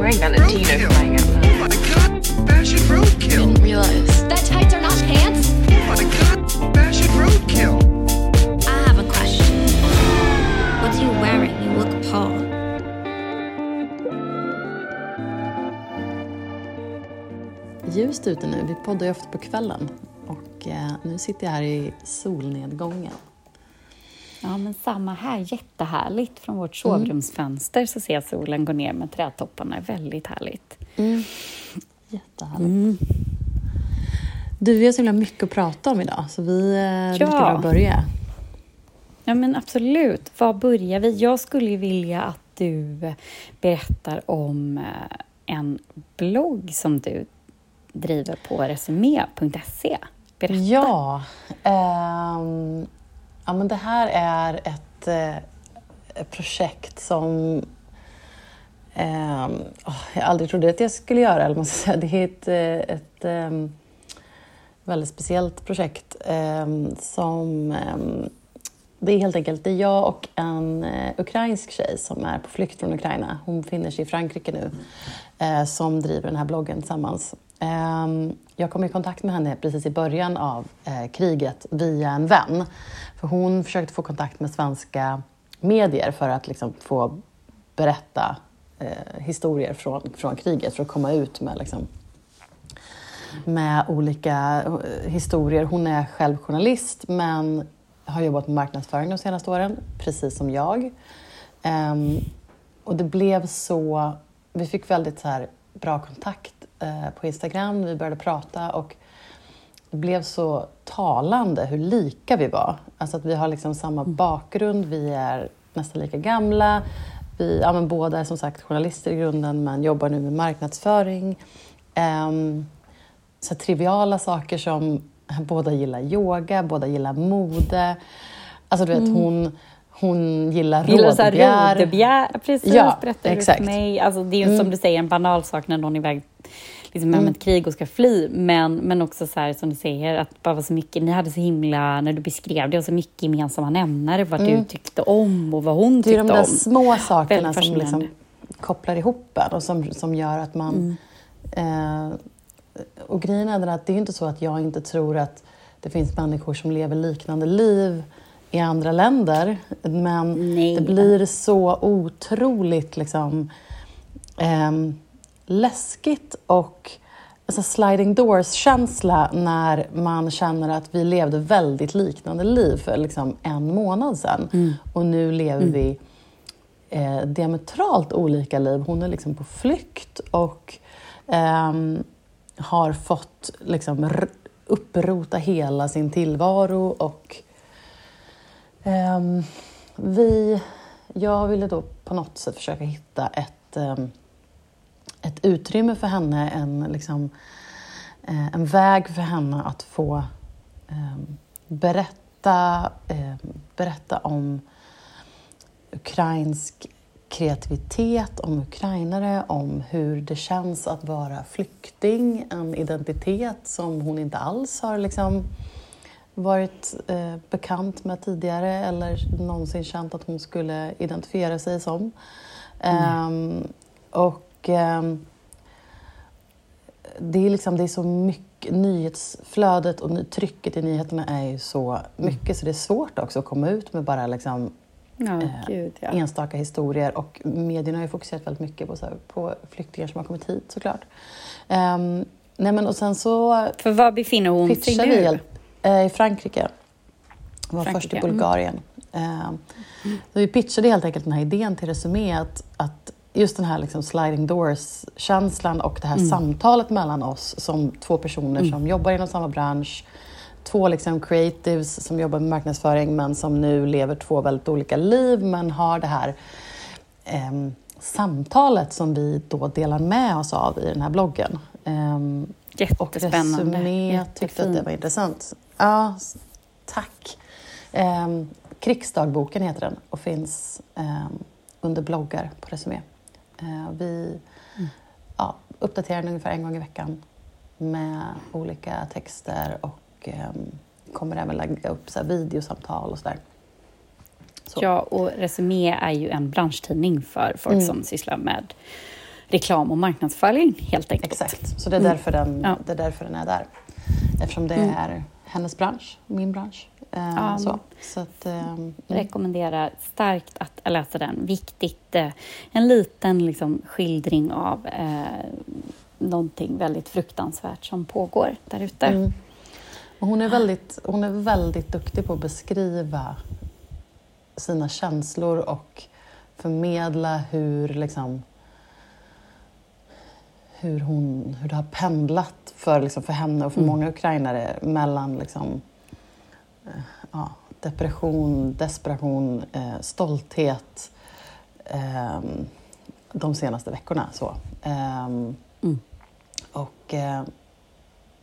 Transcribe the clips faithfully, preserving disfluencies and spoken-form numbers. wearing Valentino flying out loud. Oh my god, fashion roadkill. Didn't realize. That tights are not pants? Oh my god, fashion roadkill. I have a question. What are you wearing? You look poor. Ljust ute nu, vi poddar ju ofta på kvällen och eh, nu sitter jag här i solnedgången. Ja, men samma här, jättehärligt. Från vårt sovrumsfönster mm. så ser jag solen gå ner med trädtopparna, väldigt härligt. Mm. Jättehärligt. Mm. Du, vi har så himla mycket att prata om idag så vi eh, ja. kan börja. Ja, men absolut. Var börjar vi? Jag skulle ju vilja att du berättar om en blogg som du driver på resumé punkt se. Berätta. Ja, ehm, ja men det här är ett eh, projekt som eh, oh, jag aldrig trodde att jag skulle göra. Eller man ska säga. Det är ett, ett eh, väldigt speciellt projekt. Eh, som, eh, det är helt enkelt det är jag och en eh, ukrainsk tjej som är på flykt från Ukraina. Hon befinner sig i Frankrike nu. Eh, som driver den här bloggen tillsammans. Jag kom i kontakt med henne precis i början av kriget via en vän. För hon försökte få kontakt med svenska medier för att liksom få berätta historier från, från kriget. För att komma ut med, liksom, med olika historier. Hon är själv journalist men har jobbat med marknadsföring de senaste åren. Precis som jag. Och det blev så... Vi fick väldigt så här bra kontakt på Instagram, vi började prata och det blev så talande hur lika vi var. Alltså att vi har liksom samma bakgrund, vi är nästan lika gamla. Vi, ja men båda är som sagt journalister i grunden men jobbar nu med marknadsföring. Um, så triviala saker som båda gillar yoga, båda gillar mode. Alltså du vet mm. hon... Hon gillar rodebjär. rodebjär. Precis, ja, berättar du för mig. Alltså, det är ju mm. som du säger en banal sak när någon är iväg liksom, mm. med ett krig och ska fly. Men, men också så här som du säger, att bara så mycket, ni hade så himla, när du beskrev det, och så mycket gemensamma nämnare. Vad mm. du tyckte om och vad hon tyckte om. Det är de där om. små sakerna som liksom kopplar ihop en och som, som gör att man... Mm. Eh, och grejen är att det är inte så att jag inte tror att det finns människor som lever liknande liv i andra länder, men Nej. det blir så otroligt liksom eh, läskigt och alltså sliding doors-känsla när man känner att vi levde väldigt liknande liv för liksom en månad sedan. Mm. Och nu lever mm. vi eh, diametralt olika liv. Hon är liksom på flykt och eh, har fått liksom r- upprota hela sin tillvaro och Um, vi, jag ville då på något sätt försöka hitta ett, um, ett utrymme för henne, en, liksom, uh, en väg för henne att få um, berätta, uh, berätta om ukrainsk kreativitet, om ukrainare, om hur det känns att vara flykting, en identitet som hon inte alls har liksom varit eh, bekant med tidigare eller någonsin känt att hon skulle identifiera sig som. Mm. Um, och um, det är liksom det är så mycket, nyhetsflödet och ny, trycket i nyheterna är ju så mycket mm. så det är svårt också att komma ut med bara liksom ja, eh, Gud, ja. enstaka historier, och medierna har ju fokuserat väldigt mycket på, så här, på flyktingar som har kommit hit såklart. Um, nej men och sen så för var befinner hon sig nu? I Frankrike. Jag var Frankrike. först i Bulgarien. Mm. Så vi pitchade helt enkelt den här idén till Resumé. Att, att just den här liksom sliding doors-känslan och det här mm. samtalet mellan oss som två personer mm. som jobbar inom samma bransch. Två liksom creatives som jobbar med marknadsföring men som nu lever två väldigt olika liv. Men har det här eh, samtalet som vi då delar med oss av i den här bloggen. Eh, Jättespännande. Och Resumé tyckte att det var intressant. Ja, tack. Eh, Krigsdagboken heter den och finns eh, under bloggar på Resumé. Eh, vi mm. ja, uppdaterar den ungefär en gång i veckan med olika texter och eh, kommer även lägga upp så här, videosamtal och sådär. Så. Ja, och Resumé är ju en branschtidning för folk mm. som sysslar med reklam och marknadsföring helt enkelt. Exakt, så det är därför den, mm. ja. det är, därför den är där. Eftersom det mm. är hennes bransch, min bransch. Eh, ja. så. Så att, eh, mm. Jag rekommenderar starkt att läsa den. Viktigt, eh, en liten liksom, skildring av eh, någonting väldigt fruktansvärt som pågår där ute. Mm. Och hon är väldigt, hon är väldigt duktig på att beskriva sina känslor och förmedla hur liksom hur hon hur det har pendlat för liksom för henne och för mm. många ukrainare mellan liksom ja, depression, desperation, eh, stolthet eh, de senaste veckorna så. Eh, mm. Och eh,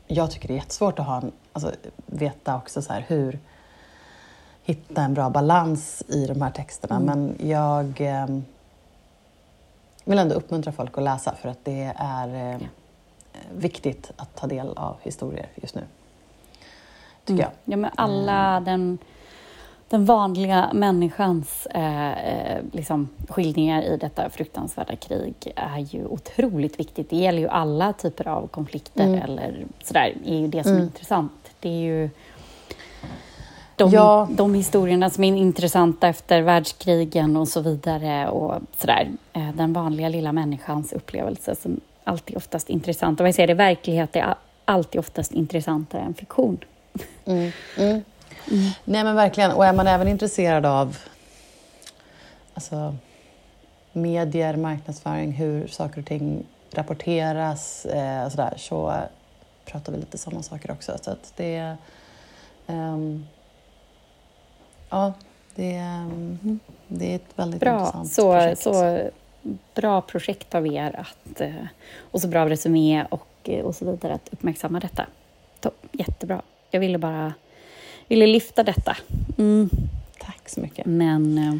jag tycker det är jättesvårt att ha en, alltså, veta också så här hur hitta en bra balans i de här texterna. Mm. Men jag eh, vill ändå uppmuntra folk att läsa för att det är eh, ja. viktigt att ta del av historier just nu. Tycker mm. jag. Ja, men alla den, den vanliga människans eh, liksom, skildringar i detta fruktansvärda krig är ju otroligt viktigt. Det gäller ju alla typer av konflikter mm. eller sådär. Det är ju det som är mm. intressant. Det är ju De, ja. de historierna som är intressanta efter världskrigen och så vidare och sådär. Den vanliga lilla människans upplevelse som alltid oftast intressant. Och jag säger det, verklighet är alltid oftast intressantare än fiktion. Mm, mm. Mm. Nej men verkligen. Och är man även intresserad av alltså, medier, marknadsföring, hur saker och ting rapporteras eh, och sådär. Så pratar vi lite sådana saker också. Så att det ehm, Ja, det, det är ett väldigt bra, intressant så, projekt. Så bra projekt av er att, och så bra resumé och, och så vidare att uppmärksamma detta. Jättebra. Jag ville bara ville lyfta detta. Mm. Tack så mycket. Men eh,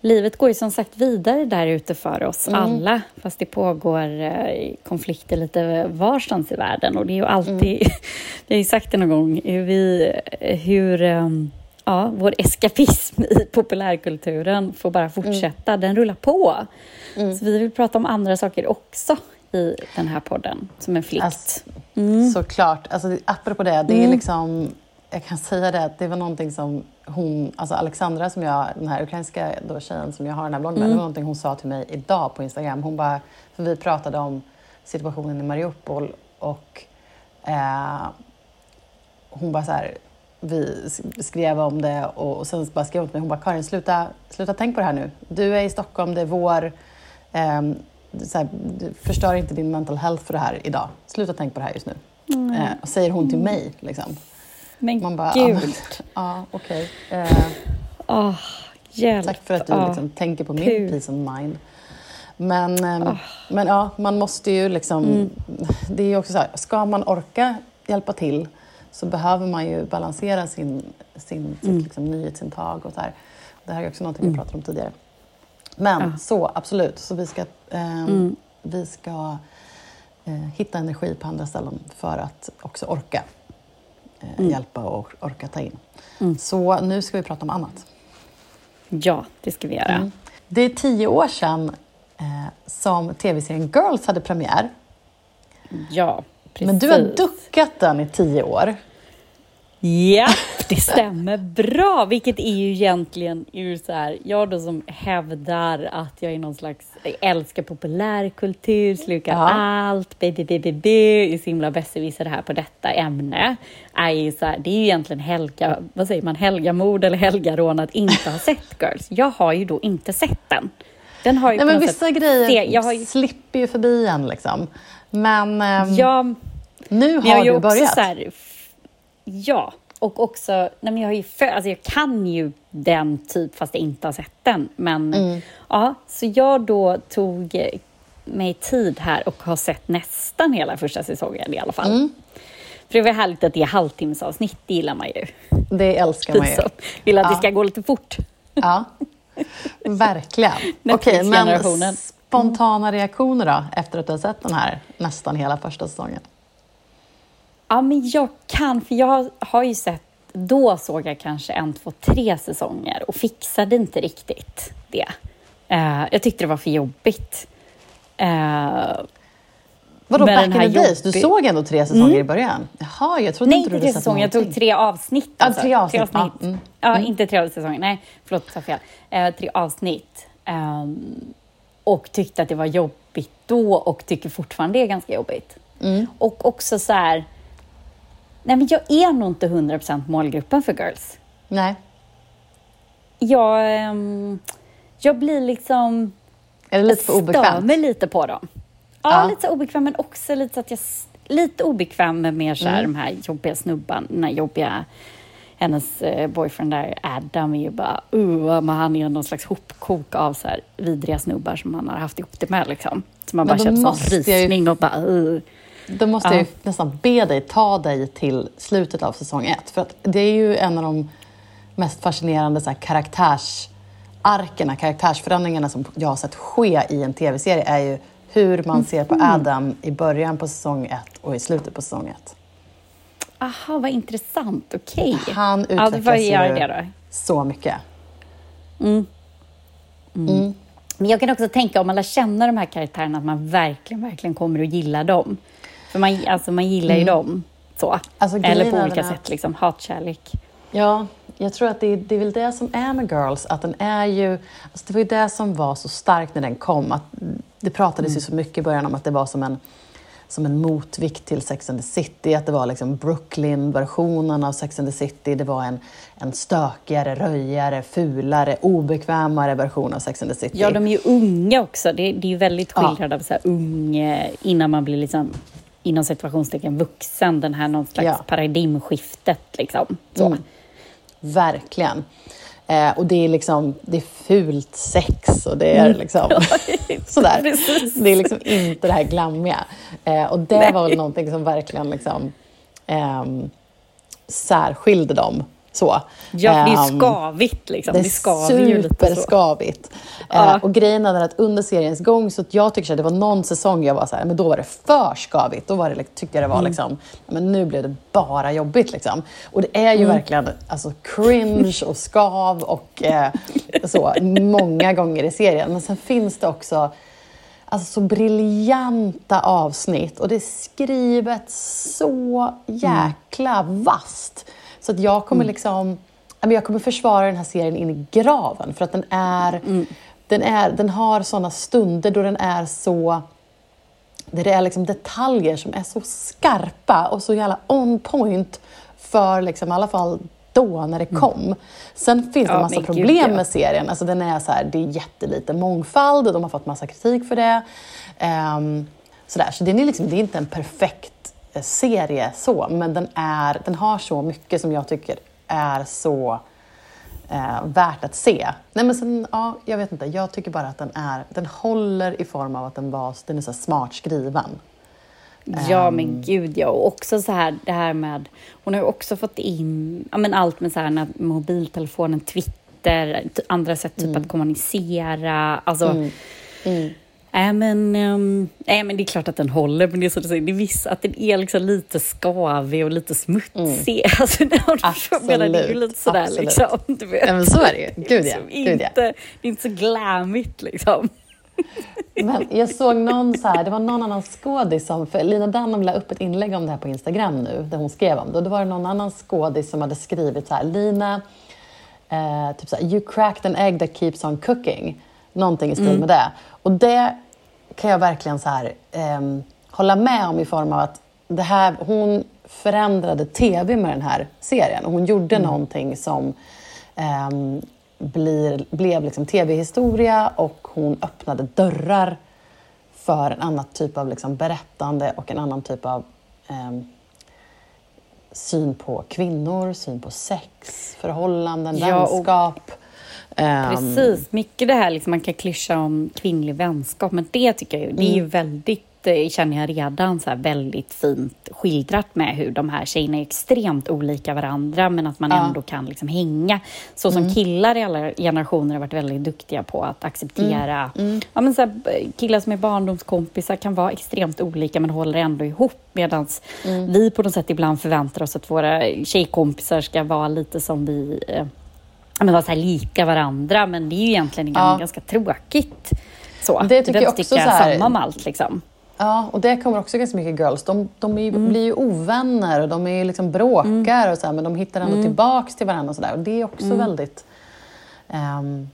livet går ju som sagt vidare där ute för oss mm. alla. Fast det pågår eh, konflikter lite varstans i världen. Och det är ju alltid, mm. jag har ju sagt det någon gång, hur vi... Hur, eh, Ja, vår eskapism i populärkulturen får bara fortsätta. Mm. Den rullar på. Mm. Så vi vill prata om andra saker också i den här podden. Som en flikt. Alltså, mm. Såklart. Alltså, apropå det, det mm. är liksom... Jag kan säga det, det var någonting som hon... Alltså Alexandra, som jag, den här ukrainska då, tjejen som jag har den här bloggen med. Mm. Det var någonting hon sa till mig idag på Instagram. Hon bara... För vi pratade om situationen i Mariupol. Och eh, hon bara så här... Vi skrev om det och sen bara skrev hon till mig. Hon bara, Karin, sluta, sluta tänk på det här nu. Du är i Stockholm, det är vår. Eh, så här, du förstör inte din mental health för det här idag. Sluta tänk på det här just nu. Mm. Eh, och säger hon till mig. Liksom. Men man bara, gud. Ja, ah, okej. Okay. Eh, oh, hjälp. Tack för att du oh. liksom, tänker på min Pur. peace of mind. Men, eh, oh. men ja, man måste ju liksom... Mm. Det är ju också så här, ska man orka hjälpa till... så behöver man ju balansera sin, sin, sitt mm. liksom, nyhetsintag och så här. Det här är också någonting vi mm. pratade om tidigare. Men ja. så, absolut. Så vi ska, eh, mm. vi ska eh, hitta energi på andra ställen för att också orka eh, mm. hjälpa och orka ta in. Mm. Så nu ska vi prata om annat. Ja, det ska vi göra. Mm. Det är tio år sedan eh, som tv-serien Girls hade premiär. Ja. Precis. Men du har duckat den i tio år. Ja, det stämmer bra. Vilket är ju egentligen ju så här, jag då som hävdar att jag är någon slags, älskar populärkultur, slukar ja. allt, bbb, är så himla besserwissare här på detta ämne. Är ju så här, det är ju egentligen helga, vad säger man, helgamord eller helgarån att inte ha sett Girls. Jag har ju då inte sett den. Den har ju Nej, men vissa sätt, grejer jag har ju... slipper ju förbi en liksom. Men eh, ja, nu har du börjat. Så här, ja, och också, nej men jag, har ju för, alltså jag kan ju den typ fast jag inte har sett den. Men mm. ja, så jag då tog mig tid här och har sett nästan hela första säsongen i alla fall. Mm. För det var härligt att det är halvtimmesavsnitt, det gillar man ju. Det älskar man ju. Så, vill att ja. det ska gå lite fort. Ja, verkligen. Okej, okay, men... spontana reaktioner då, efter att du har sett den här nästan hela första säsongen? Ja, men jag kan, för jag har ju sett, då såg jag kanske en, två, tre säsonger och fixade inte riktigt det. Uh, jag tyckte det var för jobbigt. Eh, Vadå, back in the days? Jobbig... Du såg ändå tre säsonger mm. i början? Jaha, jag trodde nej, inte du hade sett säsonger. Jag tog tre avsnitt. Alltså. Ja, tre avsnitt. Tre avsnitt. Ja, mm. ja, inte tre säsonger. Nej, förlåt, jag sa fel. Eh, tre avsnitt. Um, och tyckte att det var jobbigt då och tycker fortfarande det är ganska jobbigt. Mm. Och också så här... Nej, men jag är nog inte hundra procent målgruppen för girls. Nej. Jag, um, jag blir liksom... Är det lite för obekvämt? Jag stör mig lite på dem. Ja, ja, lite så obekväm, men också lite så att jag lite obekväm med mer så här, mm. de här jobbiga snubban, den här jobbiga hennes eh, boyfriend där Adam är ju bara uh, men han är någon slags hopkok av så här vidriga snubbar som han har haft ihop det med liksom. Så man bara känner sån rysning och bara uh. Då måste ja. jag ju nästan be dig ta dig till slutet av säsong ett, för att det är ju en av de mest fascinerande så här karaktärsarkerna, karaktärsförändringarna som jag har sett ske i en tv-serie är ju hur man ser på Adam i början på säsong ett och i slutet på säsong ett. Aha, vad intressant. Okej. Okay. Han utvecklas ja, ju så mycket. Mm. Mm. Mm. Men jag kan också tänka om man lär känna de här karaktärerna att man verkligen, verkligen kommer att gilla dem. För man, alltså, man gillar ju mm. dem så. Alltså, eller på olika sätt, liksom hatkärlek. Ja, jag tror att det är, det är väl det som är med Girls. Att den är ju, alltså det var ju det som var så starkt när den kom. Att det pratades mm. ju så mycket i början om att det var som en, som en motvikt till Sex and the City. Att det var liksom Brooklyn-versionen av Sex and the City. Det var en, en stökigare, röjigare, fulare, obekvämare version av Sex and the City. Ja, de är ju unga också. Det, det är ju väldigt skillnad ja. av så här ung innan man blir liksom... inom situationstecken vuxen, den här någon slags ja. paradigmskiftet liksom. Så. Mm. Verkligen. Eh, och det är liksom, det är fult sex och det är liksom sådär. Precis. Det är liksom inte det här glammiga. Eh, och det Nej. var väl någonting som verkligen liksom eh, särskilde dem. Så. Ja, det är skavigt liksom. Det är superskavigt. Ja. Och grejen är att under seriens gång så jag tycker att det var någon säsong jag var så här, men då var det för skavigt. Då var det, tyckte jag det var mm. liksom, men nu blev det bara jobbigt liksom. Och det är ju mm. verkligen alltså, cringe och skav och eh, så många gånger i serien. Men sen finns det också alltså, så briljanta avsnitt och det är skrivet så jäkla mm. vasst. Så att jag kommer liksom, jag kommer försvara den här serien in i graven. För att den är, mm. den är, den har sådana stunder då den är så, där det är liksom detaljer som är så skarpa och så jävla on point för liksom i alla fall då när det kom. Mm. Sen finns det en massa oh, problem God, ja. med serien. Alltså den är så här, det är jättelite mångfald och de har fått massa kritik för det. Um, sådär. Så det är liksom, det är inte en perfekt serie så, men den är den har så mycket som jag tycker är så eh, värt att se. Nej men sen, ja, jag vet inte, jag tycker bara att den är den håller i form av att den var den är så smart skriven. Ja um, men gud ja, och också så här det här med hon har ju också fått in ja, men allt med så här när mobiltelefonen, Twitter, andra sätt typ mm. att kommunicera, alltså mm. Mm. Nej, men, um, nej, men det är klart att den håller, men det är så att säga, det är visst att den är liksom lite skavig och lite smutsig. Mm. Alltså, absolut. Menar, det är ju lite sådär liksom. Du vet. Ja, men så är det ju. Gud ja. Det är inte, det är inte så glammigt liksom. Men jag såg någon så här, det var någon annan skådis som, för Lena Dunham la upp ett inlägg om det här på Instagram nu, där hon skrev om det. Och då var det någon annan skådis som hade skrivit så här, Lina, eh, typ så här, you cracked an egg that keeps on cooking. Någonting i stil mm. med det. Och det kan jag verkligen så här, eh, hålla med om i form av att det här, hon förändrade tv med den här serien. Och hon gjorde mm. någonting som eh, blir, blev liksom tv-historia och hon öppnade dörrar för en annan typ av liksom berättande och en annan typ av eh, syn på kvinnor, syn på sex, förhållanden, ja, vänskap... Och- Um, Precis, mycket det här liksom, man kan klyscha om kvinnlig vänskap, men det tycker jag ju, det är ju väldigt, känner jag redan så här, väldigt fint skildrat med hur de här tjejerna är extremt olika varandra, men att man uh. ändå kan liksom hänga, så som mm. killar i alla generationer har varit väldigt duktiga på att acceptera, mm. Mm. ja men så här, killar som är barndomskompisar kan vara extremt olika men håller ändå ihop, medan mm. vi på något sätt ibland förväntar oss att våra tjejkompisar ska vara lite som vi men var så här lika varandra, men det är ju egentligen ja. ganska tråkigt. så. Det tycker jag också så här, samma malt liksom. Ja, och det kommer också ganska mycket girls. De, de är, mm. blir ju ovänner och de är liksom bråkar mm. och så här, men de hittar ändå mm. tillbaks till varandra och så där. Och det är också mm. väldigt um,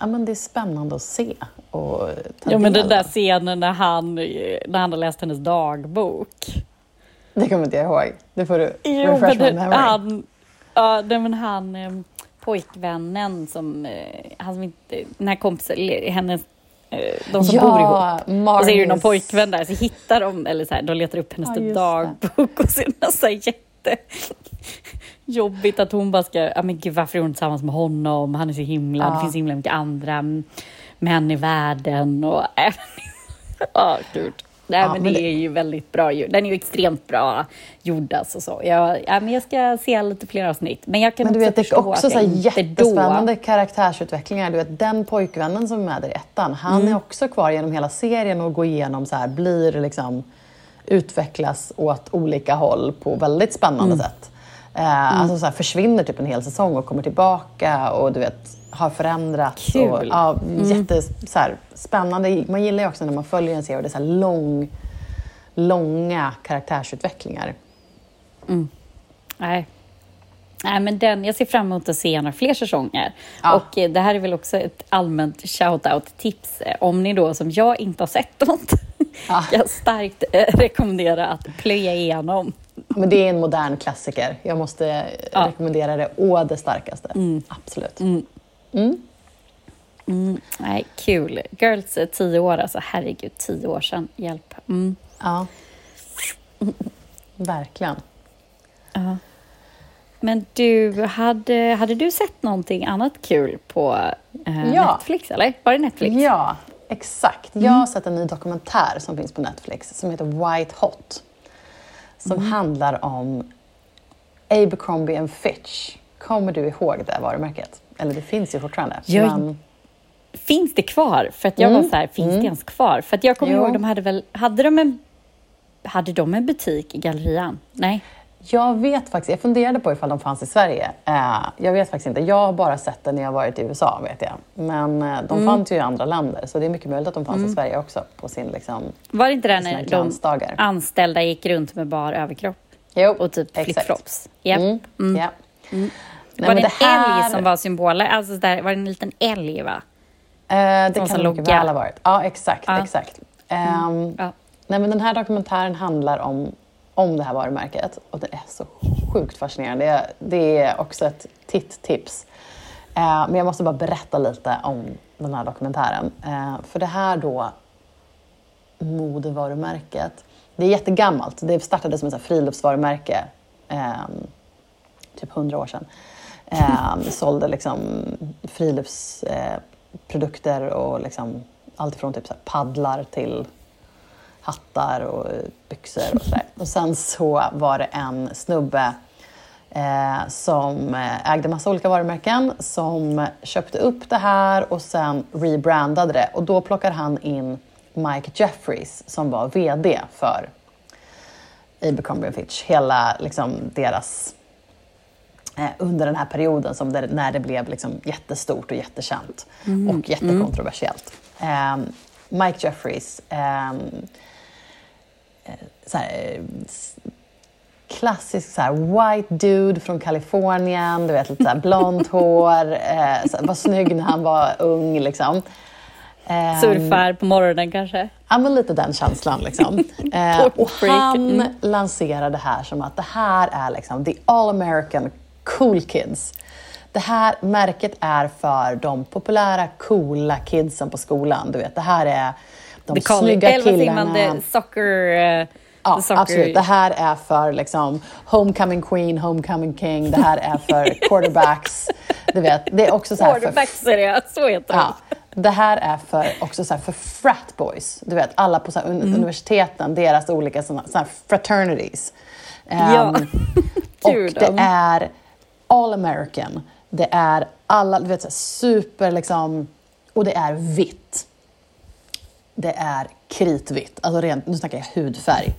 ja, men det är spännande att se. Och ja, men den där scenen när han, när han har läst hennes dagbok. Det kommer inte jag ihåg. Det får du jo, refresh my memory. Han, ja, men han, pojkvännen som, han som inte, den här kompisen, hennes, de som ja, bor ihop. Marius. Och så är det någon pojkvän där, så hittar de, eller så här, de letar upp hennes ja, dagbok och sen så här jätte... jobbigt att hon bara ska, ja men gud varför är hon tillsammans med honom, han är så himla, ja. Det finns himla mycket andra män i världen och ja oh, gud. Nej, ja, men det, det är ju väldigt bra, den är ju extremt bra gjord alltså så. Jag, ja, men jag ska se lite fler avsnitt. Men jag kan men du vet, det är också så här jättespännande då... karaktärsutvecklingar. Du vet, den pojkvännen som är med i ettan, han mm. är också kvar genom hela serien och går igenom så här, blir liksom, utvecklas åt olika håll på väldigt spännande mm. sätt. Mm. Alltså så här, försvinner typ en hel säsong och kommer tillbaka och du vet har förändrats Kul. och ja, mm. jätte så här, spännande. Man gillar ju också när man följer en serie och det är så här lång långa karaktärsutvecklingar. Mm. Nej. Nej, men den jag ser fram emot att se några fler säsonger. Ja. Och det här är väl också ett allmänt shoutout tips om ni då som jag inte har sett något. Ja. Jag starkt rekommenderar att plöja igenom. Men det är en modern klassiker. Jag måste ja. rekommendera det å det starkaste. Mm. Absolut. Mm. Mm. Mm. Nej, kul. Girls är tio år, alltså herregud, tio år sedan. Hjälp. Mm. Ja. Mm. Verkligen. Ja. Men du, hade, hade du sett någonting annat kul på eh, ja. Netflix, eller? Var det Netflix? Ja, exakt. Mm. Jag har sett en ny dokumentär som finns på Netflix som heter White Hot. Som mm. handlar om Abercrombie and Fitch. Kommer du ihåg det varumärket? Eller det finns ju fortfarande. Jag, men... Finns det kvar? För att jag mm. var så här, finns mm. det ens kvar? För att jag kommer jo. ihåg, de hade väl... Hade de, en, hade de en butik i Gallerian? Nej. Jag vet faktiskt, jag funderade på ifall de fanns i Sverige. Eh, jag vet faktiskt inte. Jag har bara sett det när jag varit i U S A, vet jag. Men eh, de mm. fanns ju i andra länder. Så det är mycket möjligt att de fanns mm. i Sverige också. På sin, liksom, var det inte det när de anställda gick runt med bar överkropp? Jo, och typ flip-flops. Yep. Mm. Mm. Yep. Mm. Nej, var det en det här... älg som var symbolen? Alltså där, var det en liten älg, va? Eh, det som kan det mycket väl ha varit. Ja, exakt. Ja. exakt. Eh, mm. ja. Nej, men den här dokumentären handlar om om det här varumärket. Och det är så sjukt fascinerande. Det är, det är också ett titt-tips. Eh, men jag måste bara berätta lite om den här dokumentären. Eh, för det här då, modevarumärket. Det är jättegammalt. Det startade som ett friluftsvarumärke. Eh, typ hundra år sedan. Eh, sålde liksom friluftsprodukter. Eh, och liksom allt ifrån typ så här paddlar till... hattar och byxor och sådär. Och sen så var det en snubbe eh, som ägde massa olika varumärken som köpte upp det här och sen rebrandade det. Och då plockade han in Mike Jeffries som var vd för Abercrombie and Fitch. Hela liksom deras eh, under den här perioden som det, när det blev liksom jättestort och jättekänt mm. och jättekontroversiellt. Mm. Eh, Mike Jeffries eh, så här, klassisk så här, white dude från Kalifornien, du vet lite så här, blont hår, eh, så, var snygg när han var ung liksom. Eh, surfar på morgonen kanske. Ja, men lite den känslan liksom. Eh, och han lanserade det här som att det här är liksom the all American cool kids. Det här märket är för de populära, coola kidsen på skolan. Du vet, det här är de snygga killarna. The soccer, uh, ja, the soccer. Absolut. Det här är för liksom, homecoming queen, homecoming king. Det här är för quarterbacks. Du vet, det är också så här quarterbacks för, är det, så heter det. Ja, det här är för, också så här för frat boys. Du vet, alla på så här un- mm. universiteten, deras olika såna, såna här fraternities. Um, ja, och det är all American. Det är alla, du vet, super liksom, och det är vitt. Det är kritvitt, alltså rent, nu snackar jag hudfärg.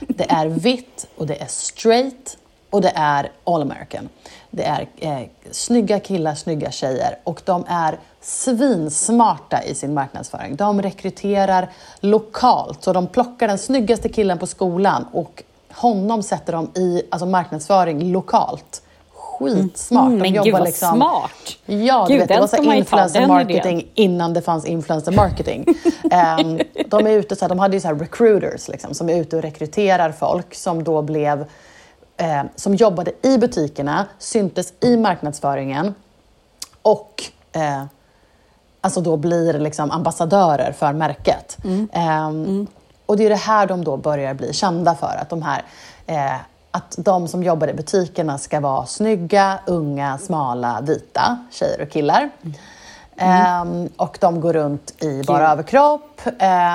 Det är vitt och det är straight Och det är All American. Det är eh, snygga killar, snygga tjejer. Och de är svinsmarta i sin marknadsföring. De rekryterar lokalt. Så de plockar den snyggaste killen på skolan. Och honom sätter de i alltså marknadsföring lokalt. Skitsmart. Mm, de men jobbar gud vad liksom, smart. Ja, gud, vet, det var så influencer marketing innan det fanns influencer marketing. um, de, är ute, så här, de hade ju så här recruiters liksom, som är ute och rekryterar folk som då blev... Eh, som jobbade i butikerna, syntes i marknadsföringen och eh, alltså då blir liksom ambassadörer för märket. Mm. Eh, mm. Och det är det här de då börjar bli kända för, att de här eh, att de som jobbar i butikerna ska vara snygga, unga, smala, vita tjejer och killar. Mm. Mm. Um, och de går runt i bara cool. överkropp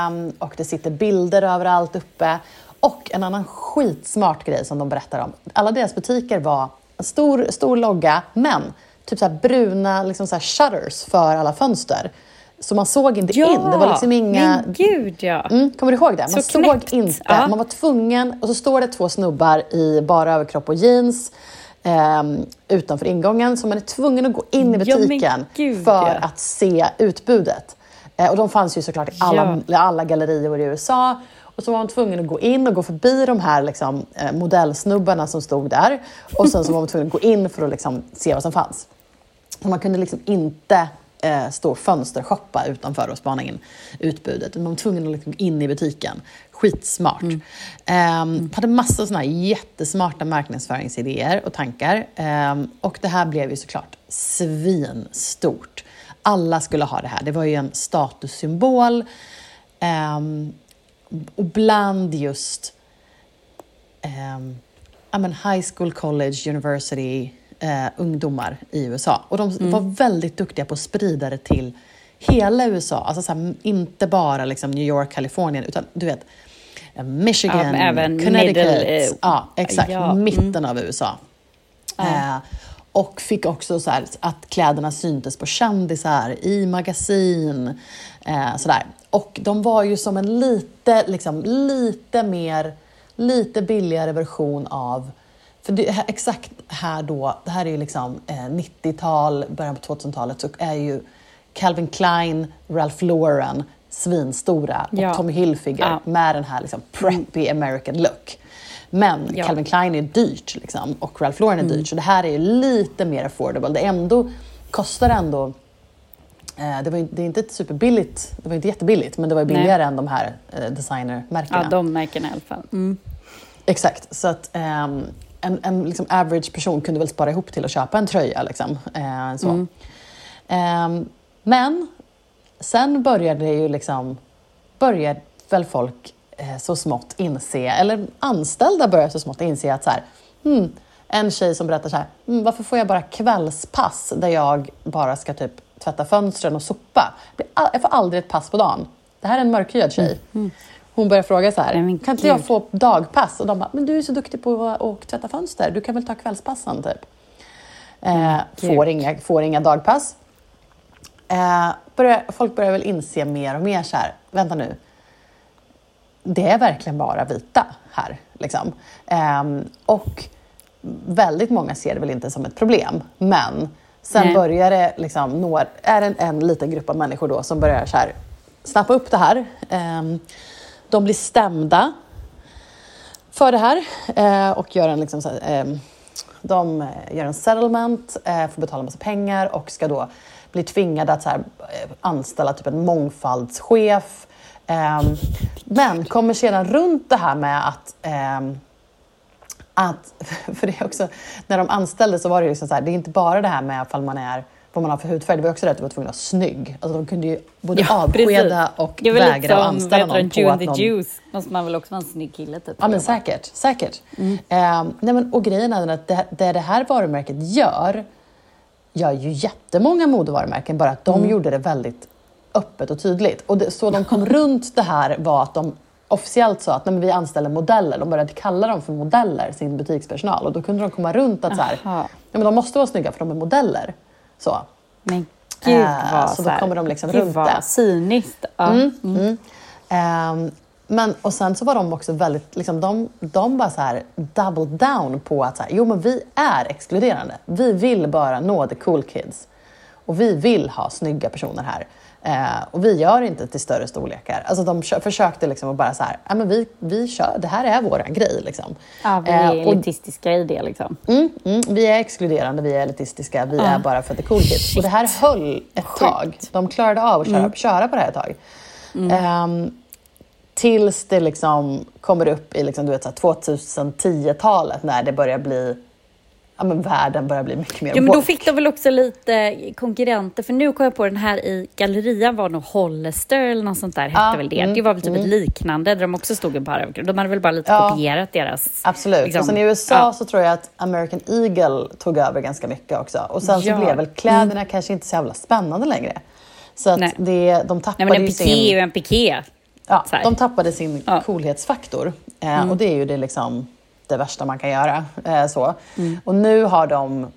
um, och det sitter bilder överallt uppe. Och en annan skitsmart grej som de berättar om. Alla deras butiker var en stor, stor logga, men typ så här bruna liksom så här shutters för alla fönster. Så man såg inte ja, in. Det var liksom inga... Men gud, ja. Mm, kommer du ihåg det? Man så såg inte. Ja. Man var tvungen. Och så står det två snubbar i bara överkropp och jeans eh, utanför ingången. Så man är tvungen att gå in i butiken ja, gud, för ja. att se utbudet. Eh, och de fanns ju såklart i alla, ja. alla gallerier i U S A. Och så var man tvungen att gå in och gå förbi de här liksom, modellsnubbarna som stod där. Och sen så var man tvungen att gå in för att liksom, se vad som fanns. Och man kunde liksom inte eh, stå och fönstershoppa utanför och spana in utbudet. Man var tvungen att liksom, gå in i butiken. Skitsmart. Mm. Um, mm. Hade massor av såna här jättesmarta marknadsföringsidéer och tankar. Um, och det här blev ju såklart svinstort. Alla skulle ha det här. Det var ju en statussymbol. Um, Och bland just um, I mean, high school, college, university, uh, ungdomar i U S A. Och de mm. var väldigt duktiga på att sprida det till hela U S A. Alltså så här, inte bara liksom New York, Kalifornien, utan du vet, Michigan, ja, Connecticut. Middle, uh, ja, exakt. Ja, mitten mm. av U S A. Ja. Uh, och fick också så här, att kläderna syntes på kändisar i magasin. Uh, sådär. Och de var ju som en lite, liksom, lite mer, lite billigare version av... För det här, exakt här då, det här är ju liksom eh, nittiotal, början på tvåtusentalet, så är ju Calvin Klein, Ralph Lauren, svinstora. Ja. Och Tommy Hilfiger ja. med den här liksom preppy American look. Men ja. Calvin Klein är dyrt liksom, och Ralph Lauren är mm. dyrt. Så det här är ju lite mer affordable. Det ändå kostar ändå... Det var ju, det är inte superbilligt, det var inte jättebilligt, men det var billigare Nej. än de här designermärkena. Ja, de märkena i alla fall. Mm. Exakt, så att um, en, en liksom average person kunde väl spara ihop till att köpa en tröja. Liksom. Uh, så. Mm. Um, men sen började det ju liksom, började väl folk eh, så smått inse, eller anställda började så smått inse att så här, hmm, en tjej som berättar så här, hmm, varför får jag bara kvällspass där jag bara ska typ tvätta fönstren och sopa. Jag får aldrig ett pass på dagen. Det här är en mörkhyad tjej. Hon börjar fråga så här. Nej, kan inte jag få dagpass? Och de bara, men du är så duktig på att tvätta fönster. Du kan väl ta kvällspassan typ. Eh, får, inga, får inga dagpass. Eh, börjar, folk börjar väl inse mer och mer så här. Vänta nu. Det är verkligen bara vita här. Liksom. Eh, och väldigt många ser det väl inte som ett problem. Men... Sen Nej. börjar det liksom, når, är det en, en liten grupp av människor då som börjar så här, snappa upp det här. Um, de blir stämda för det här uh, och gör en, liksom, så här, um, de gör en settlement, uh, får betala en massa pengar och ska då bli tvingade att så här, anställa typ en mångfaldschef. Um, men kommer sedan runt det här med att... Um, Att, för det är också, när de anställde så var det ju liksom så här, det är inte bara det här med ifall man är, vad man har för hudfärg, det var också det att du var tvungen att vara snygg. Alltså de kunde ju både ja, avskeda och vägra att anställa någon på att någon... Juice. Måste man väl också vara en snygg kille typ. Ja men säkert, säkert. Mm. Eh, nej men, och grejen är att det, det det här varumärket gör, gör ju jättemånga modevarumärken, bara att de mm. gjorde det väldigt öppet och tydligt. Och det, så de kom runt det här var att de officiellt så att när vi anställer modeller, de började kalla dem för modeller, sin butikspersonal. Och då kunde de komma runt att så här, ja, men de måste vara snygga för de är modeller. Så. Men gud vad äh, så, så då kommer de liksom runt det. Cyniskt. Ja. Mm, mm. Mm. Um, Men och sen så var de också väldigt liksom de de bara så här double down på att så här, jo men vi är exkluderande. Vi vill bara nå the cool kids. Och vi vill ha snygga personer här. Eh, och vi gör inte till större storlekar. Alltså de kö- försökte liksom att bara så här, ja men vi vi kör, det här är våran grej liksom. Ja, vi är eh, och, elitistiska i det liksom. Mm, mm, vi är exkluderande, vi är elitistiska, vi ah. är bara för the cool kids. Shit. Och det här höll ett Shit. tag. De klarade av att köra, mm. köra på det här ett tag. Mm. Eh, tills det liksom kommer upp i liksom, du vet, så här tjugohundratio-talet när det börjar bli, ja men världen börjar bli mycket mer. Ja, men då fick de väl också lite konkurrenter, för nu kom jag på den här i gallerian var nog Hollister eller något sånt där hette ah, väl det. Mm, det var väl typ mm. ett liknande där de också stod en par överkropp. De hade väl bara lite ja, kopierat deras. Absolut. Liksom, och sen i U S A ja. så tror jag att American Eagle tog över ganska mycket också. Och sen ja. så blev väl kläderna mm. kanske inte så jävla spännande längre. Så att det, de tappade. Nej, men en piké sin... är ju en piké. Ja, de tappade sin ja. coolhetsfaktor. Eh, mm. Och det är ju det, liksom, det värsta man kan göra. Eh, så. Mm. Och nu har de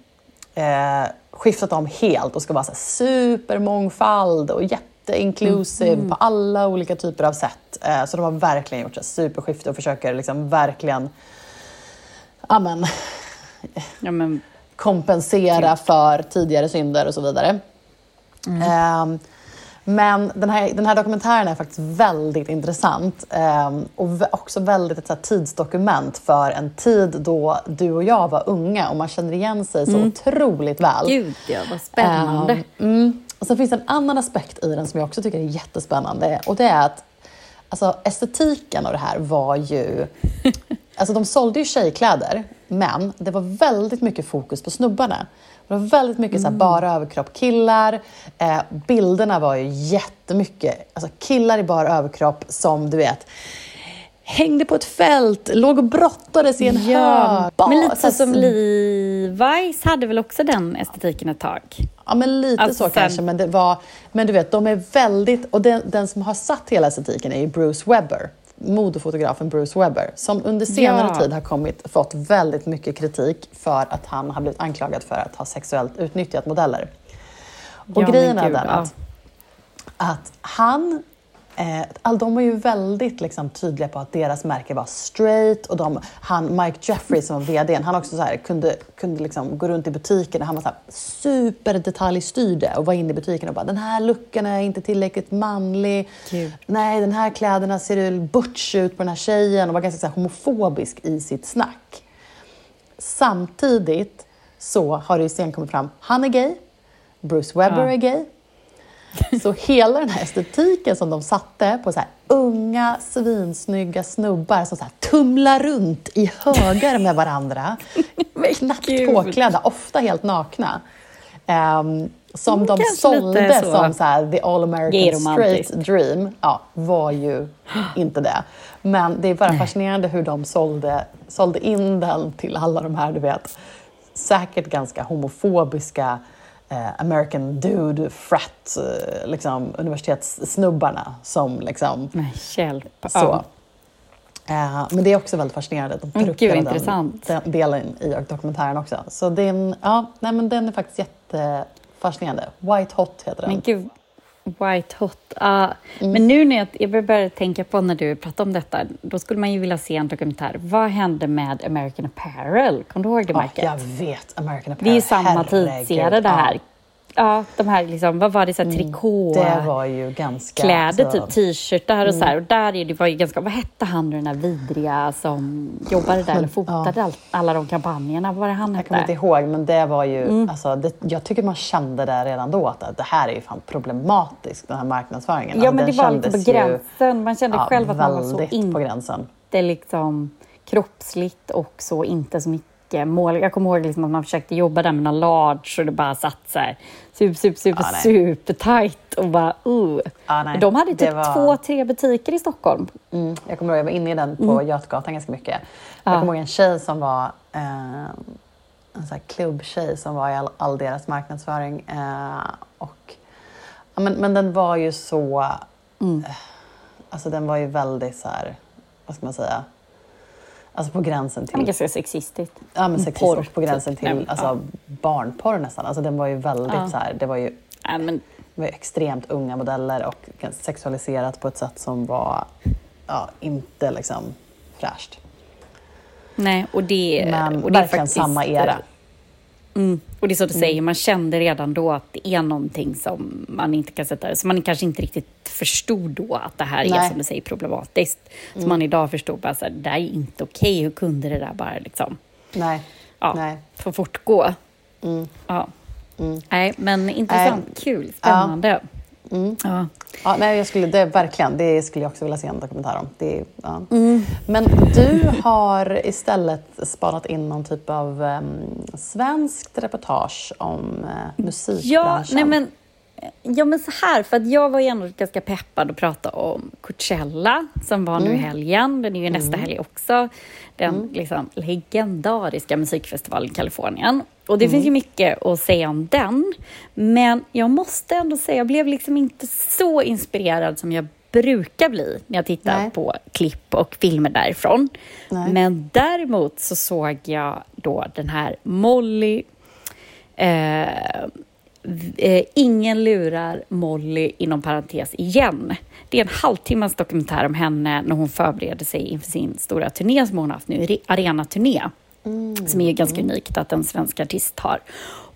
eh, skiftat om helt och ska vara så här supermångfald och jätteinklusiv mm. på alla olika typer av sätt. Eh, så de har verkligen gjort så här superskifte och försöker liksom verkligen amen, ja, men, kompensera ja. för tidigare synder och så vidare. Mm. Eh, Men den här, den här dokumentären är faktiskt väldigt intressant eh, och v- också väldigt ett så här tidsdokument för en tid då du och jag var unga och man känner igen sig så mm. otroligt väl. Gud, ja, vad spännande. Eh, mm. Och sen finns det en annan aspekt i den som jag också tycker är jättespännande, och det är att alltså, estetiken av det här var ju... Alltså de sålde ju tjejkläder, men det var väldigt mycket fokus på snubbarna. Det var väldigt mycket så här, bara överkropp killar. Eh, bilderna var ju jättemycket. Alltså killar i bara överkropp som du vet hängde på ett fält, låg och brottades i en ja. hög. Ba- men lite så som Levi's hade väl också den estetiken ett tag. Ja, men lite alltså, så sen... kanske. Men, det var, men du vet, de är väldigt... Och den, den som har satt hela estetiken är ju Bruce Weber. Modefotografen Bruce Weber, som under senare ja. tid har kommit, fått väldigt mycket kritik för att han har blivit anklagad för att ha sexuellt utnyttjat modeller. Och ja, grejen är den att, att han, eh, all, de var ju väldigt liksom, tydliga på att deras märke var straight, och de, han, Mike Jeffries som var vdn, han också så här, kunde, kunde liksom gå runt i butiken och han var så här, superdetaljstyrde och var inne i butiken och bara, den här luckan är inte tillräckligt manlig. Gud. Nej, den här kläderna ser ju butch ut på den här tjejen, och var ganska så här, homofobisk i sitt snack. Samtidigt så har det ju sen kommit fram, han är gay, Bruce Weber ja. är gay. Så hela den här estetiken som de satte på så här unga, svinsnygga snubbar som så här tumlar runt i högar med varandra. Knappt påklädda, ofta helt nakna. Um, som mm, de sålde så. som så här, the all American straight dream. Ja, var ju inte det. Men det är bara fascinerande hur de sålde, sålde in den till alla de här, du vet, säkert ganska homofobiska American dude, frat, liksom, universitetssnubbarna som liksom... Nej, hjälp. Så. Ja. Men det är också väldigt fascinerande. De tar upp den, den delen i dokumentären också. Så den, ja, nej, men den är faktiskt jättefascinerande. White Hot heter den. Men gud, White Hot. Uh, mm. Men nu när jag, jag börjar tänka på när du pratade om detta, då skulle man ju vilja se en dokumentär. Vad hände med American Apparel? Kom du ihåg det, märket? Oh, jag vet, American Apparel. Det är samma tidsserie det här. Ja, ja de här liksom, vad var det, så här trikå? Mm, det var ju ganska... Kläder, så... typ t-shirtar och mm. så här. Och där är det, var ju ganska... Vad hette han, den där vidriga som jobbade där men, eller fotade ja. all, alla de kampanjerna? Vad var det han hette? Jag kommer inte ihåg, men det var ju... Mm. Alltså, det, jag tycker man kände där redan då att, att det här är ju fan problematiskt, den här marknadsföringen. Ja, alltså, men det var lite på gränsen. Man kände ja, själv att man var så in... på gränsen. Det är liksom kroppsligt och så inte så mycket. Mål. Jag kommer ihåg liksom att man försökte jobba där med någon large och det bara satt så här super, super, super, ah, super tight och bara uh. Ah, nej. De hade typ var... två, tre butiker i Stockholm. Mm. Jag kommer ihåg, jag var inne i den på mm. Götgatan ganska mycket. Jag ah. kommer ihåg en tjej som var eh, en sån här klubbtjej som var i all, all deras marknadsföring. Eh, och, ja, men, men den var ju så mm. eh, alltså den var ju väldigt så här, vad ska man säga? Alltså på gränsen till... Ganska sexistiskt. Ja, men sexistiskt på gränsen till Nej, alltså, ja. barnporr nästan. Alltså den var ju väldigt ja. så här... Det var ju, ja, men... det var ju extremt unga modeller och sexualiserat på ett sätt som var... ja, inte liksom fräscht. Nej, och det, men och det är faktiskt samma era. Mm. Och det är så att du mm. säger, man kände redan då att det är någonting som man inte kan sätta, så man kanske inte riktigt förstod då att det här Nej. är, som du säger, problematiskt. Mm. Så man idag förstod bara så här, det där är inte okej, hur kunde det där bara liksom Nej. Ja, Nej. få fortgå. Mm. Ja. Mm. Nej, men intressant, äh, kul, spännande. Ja. Mm. Ja. Ja, nej, jag skulle, det, verkligen, det skulle jag också vilja se en dokumentär om. Det, ja. mm. Men du har istället spanat in någon typ av um, svenskt reportage om uh, musikbranschen. Ja, nej, men, ja, men så här, för att jag var ju ändå ganska peppad att prata om Coachella, som var mm. nu i helgen. Den är ju nästa mm. helg också. Den mm. liksom, legendariska musikfestivalen i Kalifornien. Och det mm. finns ju mycket att säga om den. Men jag måste ändå säga, jag blev liksom inte så inspirerad som jag brukar bli när jag tittar Nej. på klipp och filmer därifrån. Nej. Men däremot så såg jag då den här Molly... Eh, eh, ingen lurar Molly inom parentes igen. Det är en halvtimmans dokumentär om henne när hon förbereder sig inför sin stora turné som hon har haft nu, arenaturné. Mm. Som är ganska unikt att en svensk artist har.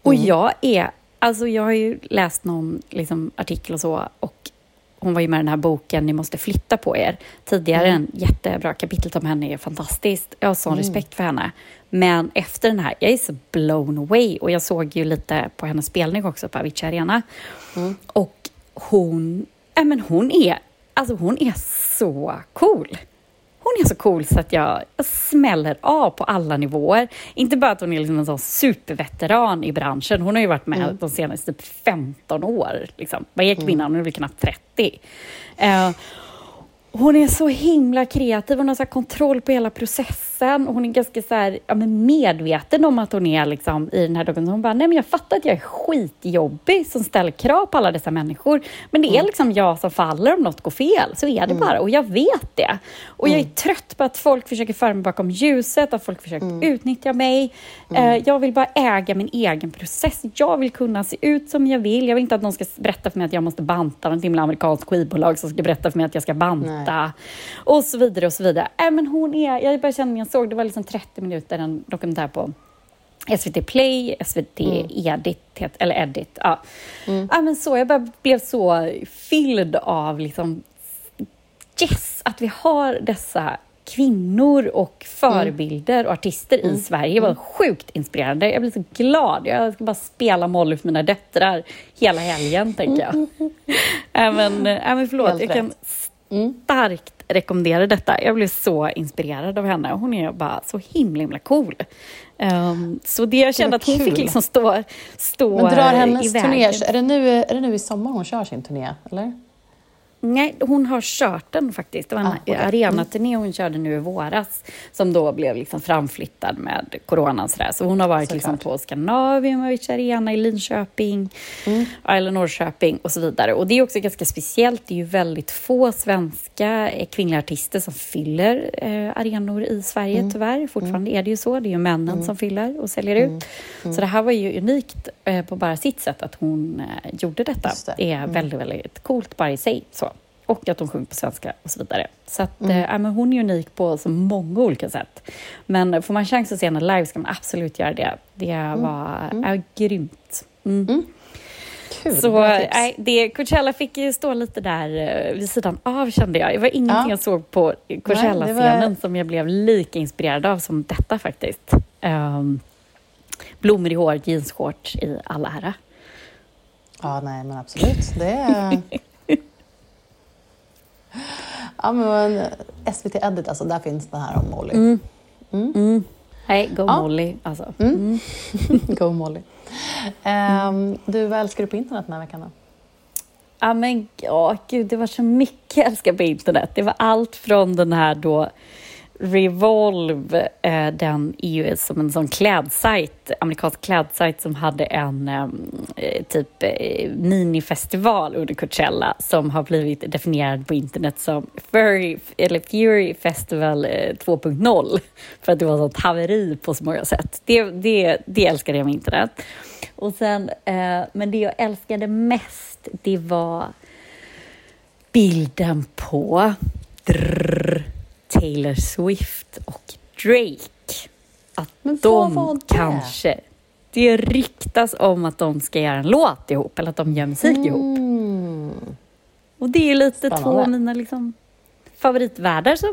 Och mm. jag är, alltså jag har ju läst någon liksom artikel och så, och hon var ju med i den här boken Ni måste flytta på er. Tidigare mm. en jättebra kapitel om henne är fantastiskt. Jag har sån mm. respekt för henne. Men efter den här, jag är så blown away. Och jag såg ju lite på hennes spelning också på Avicii Arena. Mm. Och hon, äh men hon är, alltså hon är så cool. Hon är så cool så att jag smäller av på alla nivåer. Inte bara att hon är liksom en sån superveteran i branschen. Hon har ju varit med mm. de senaste femton år. Liksom. Vad är kvinnan? Hon är väl knappt trettio. Eh, hon är så himla kreativ. Hon har så här kontroll på hela processen. Och hon är ganska så här, ja, men medveten om att hon är liksom, i den här dokumentären. Hon bara, nej men jag fattar att jag är skitjobbig som ställer krav på alla dessa människor. Men det är liksom jag som faller om något går fel. Så är det mm. bara. Och jag vet det. Och mm. jag är trött på att folk försöker föra mig bakom ljuset. Att folk försöker mm. utnyttja mig. Mm. Jag vill bara äga min egen process. Jag vill kunna se ut som jag vill. Jag vill inte att någon ska berätta för mig att jag måste banta. Något himla amerikanskt skivbolag som ska berätta för mig att jag ska banta. Nej. Och så vidare och så vidare. Äh, men hon är, jag bara kände, jag såg, det var liksom trettio minuter en dokumentär på S V T Play, S V T mm. Edit, eller Edit, ja. Mm. Äh, men så, jag bara blev så fylld av liksom, yes, att vi har dessa kvinnor och förebilder mm. och artister mm. i Sverige. Det var sjukt inspirerande. Jag blev så glad. Jag ska bara spela Molly för mina döttrar hela helgen, tänker jag. äh, men, äh, men förlåt, Helt jag kan... Mm. starkt rekommenderar detta. Jag blev så inspirerad av henne. Hon är bara så himla, himla cool. Um, så det jag kände att hon kul. fick liksom stå, stå Men drar hennes turné, är det, nu, är det nu i sommar hon kör sin turné, eller? Nej, hon har kört den faktiskt. Det var en ah, okay. arenaturné hon körde nu i våras. Som då blev liksom framflyttad med coronan. Så, så hon har varit liksom på Skandinavium, Avicii Arena i Linköping, mm. eller Norrköping och så vidare. Och det är också ganska speciellt. Det är ju väldigt få svenska kvinnliga artister som fyller eh, arenor i Sverige mm. tyvärr. Fortfarande mm. är det ju så. Det är ju männen mm. som fyller och säljer mm. ut. Mm. Så det här var ju unikt eh, på bara sitt sätt att hon eh, gjorde detta. Det. det är mm. väldigt, väldigt coolt bara i sig. Så. Och att hon sjunger på svenska och så vidare. Så att, mm. äh, men hon är unik på så många olika sätt. Men får man chans att se henne live ska man absolut göra det. Det var mm. äh, grymt. Mm. Mm. Kul, så äh, det, Coachella fick ju stå lite där vid sidan av, kände jag. Det var ingenting ja. jag såg på Coachella-scenen var... som jag blev lika inspirerad av som detta faktiskt. Um, blommor i håret, jeansshorts i alla ära. Ja, nej men absolut. Det är... Ja, men S V T Edit, alltså, där finns det här om Molly. Mm. Mm. Mm. Hej, go ja. Molly, alltså. Mm. Mm. Go Molly. Um, du, vad älskar du på internet den här veckan då? Ja, men oh, gud, det var så mycket jag älskar på internet. Det var allt från den här då... Revolve, eh, den är ju som en sån klädsajt, amerikansk klädsajt som hade en eh, typ eh, minifestival under Coachella som har blivit definierad på internet som Fyre, eller Fyre Festival eh, två punkt noll för att det var sånt haveri på så många sätt. Det, det, det älskade jag med internet. Och sen, eh, men det jag älskade mest, det var bilden på drr, Taylor Swift och Drake. Att Men de det? kanske... Det riktas om att de ska göra en låt ihop. Eller att de gör musik mm. ihop. Och det är lite Spännande. två av mina liksom, favoritvärldar som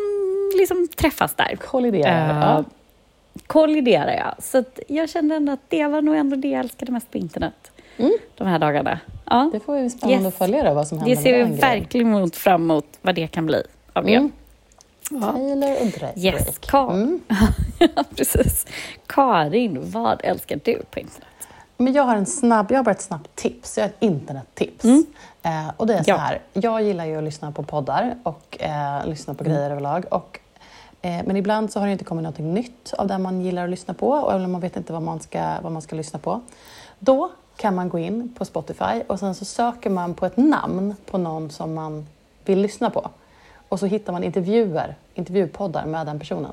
liksom, träffas där. Kolliderar. Uh, ja. Kolliderar, ja. Så att jag kände ändå att det var nog ändå det jag älskade mest på internet. Mm. De här dagarna. Ja. Det får vi spännande yes. att följa då, vad som händer. Det ser vi verkligen fram emot vad det kan bli av det. Mm. Ja. Taylor och Drake. Yes, Karin. Mm. Ja, precis. Karin, vad älskar du på internet? Men jag har en snabb, jag har bara ett snabbt tips. Jag har ett internettips. Mm. Eh, och det är så ja. här, jag gillar ju att lyssna på poddar och eh, lyssna på mm. grejer överlag. Och, eh, men ibland så har det inte kommit något nytt av det man gillar att lyssna på. Och eller man vet inte vad man ska, vad man ska lyssna på. Då kan man gå in på Spotify och sen så söker man på ett namn på någon som man vill lyssna på. Och så hittar man intervjuer, intervjupoddar med den personen.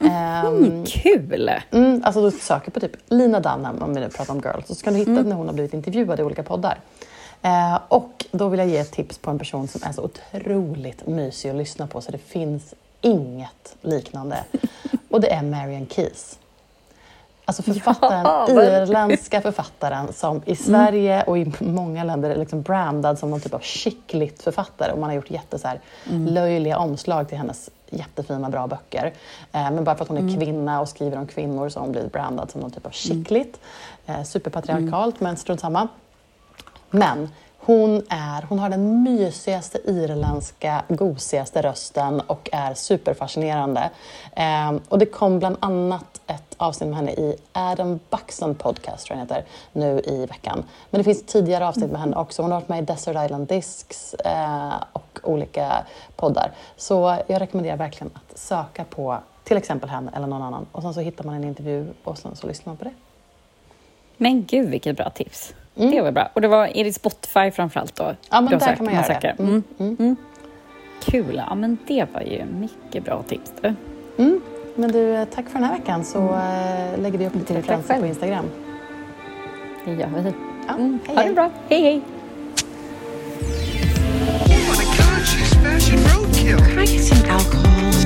Mm, um, kul! Mm, alltså du söker på typ Lena Dunham, om vi nu pratar om girls. Så kan du hitta mm. när hon har blivit intervjuad i olika poddar. Uh, och då vill jag ge ett tips på en person som är så otroligt mysig att lyssna på. Så det finns inget liknande. Och det är Marian Keyes. Alltså författaren, ja, irländska författaren som i Sverige mm. och i många länder är liksom brandad som någon typ av skickligt författare. Och man har gjort jätte så här mm. löjliga omslag till hennes jättefina bra böcker. Eh, men bara för att hon är mm. kvinna och skriver om kvinnor så har hon blivit brandad som någon typ av skickligt. Mm. Eh, superpatriarkalt, mm. men strunt samma. Men hon, är, hon har den mysigaste irländska, gosigaste rösten och är superfascinerande. Eh, och det kom bland annat ett avsnitt med henne i Adam Buxton Podcast, tror jag heter, nu i veckan. Men det finns tidigare avsnitt med henne också. Hon har varit med i Desert Island Discs eh, och olika poddar. Så jag rekommenderar verkligen att söka på till exempel henne eller någon annan. Och sen så hittar man en intervju och sen så lyssnar man på det. Men gud, vilket bra tips. Mm. Det var bra. Och det var i Spotify framförallt då? Ja, men där sökt, kan man göra det. Mm. Mm. Mm. Kul, ja men det var ju mycket bra tips då. Mm. Men du, tack för den här veckan, så äh, lägger vi upp lite referenser på Instagram. Det gör vi. Ja, mm, hej, ha hej. det bra. Hej, hej. Conscious fashion roadkill. Can I get some alcohol?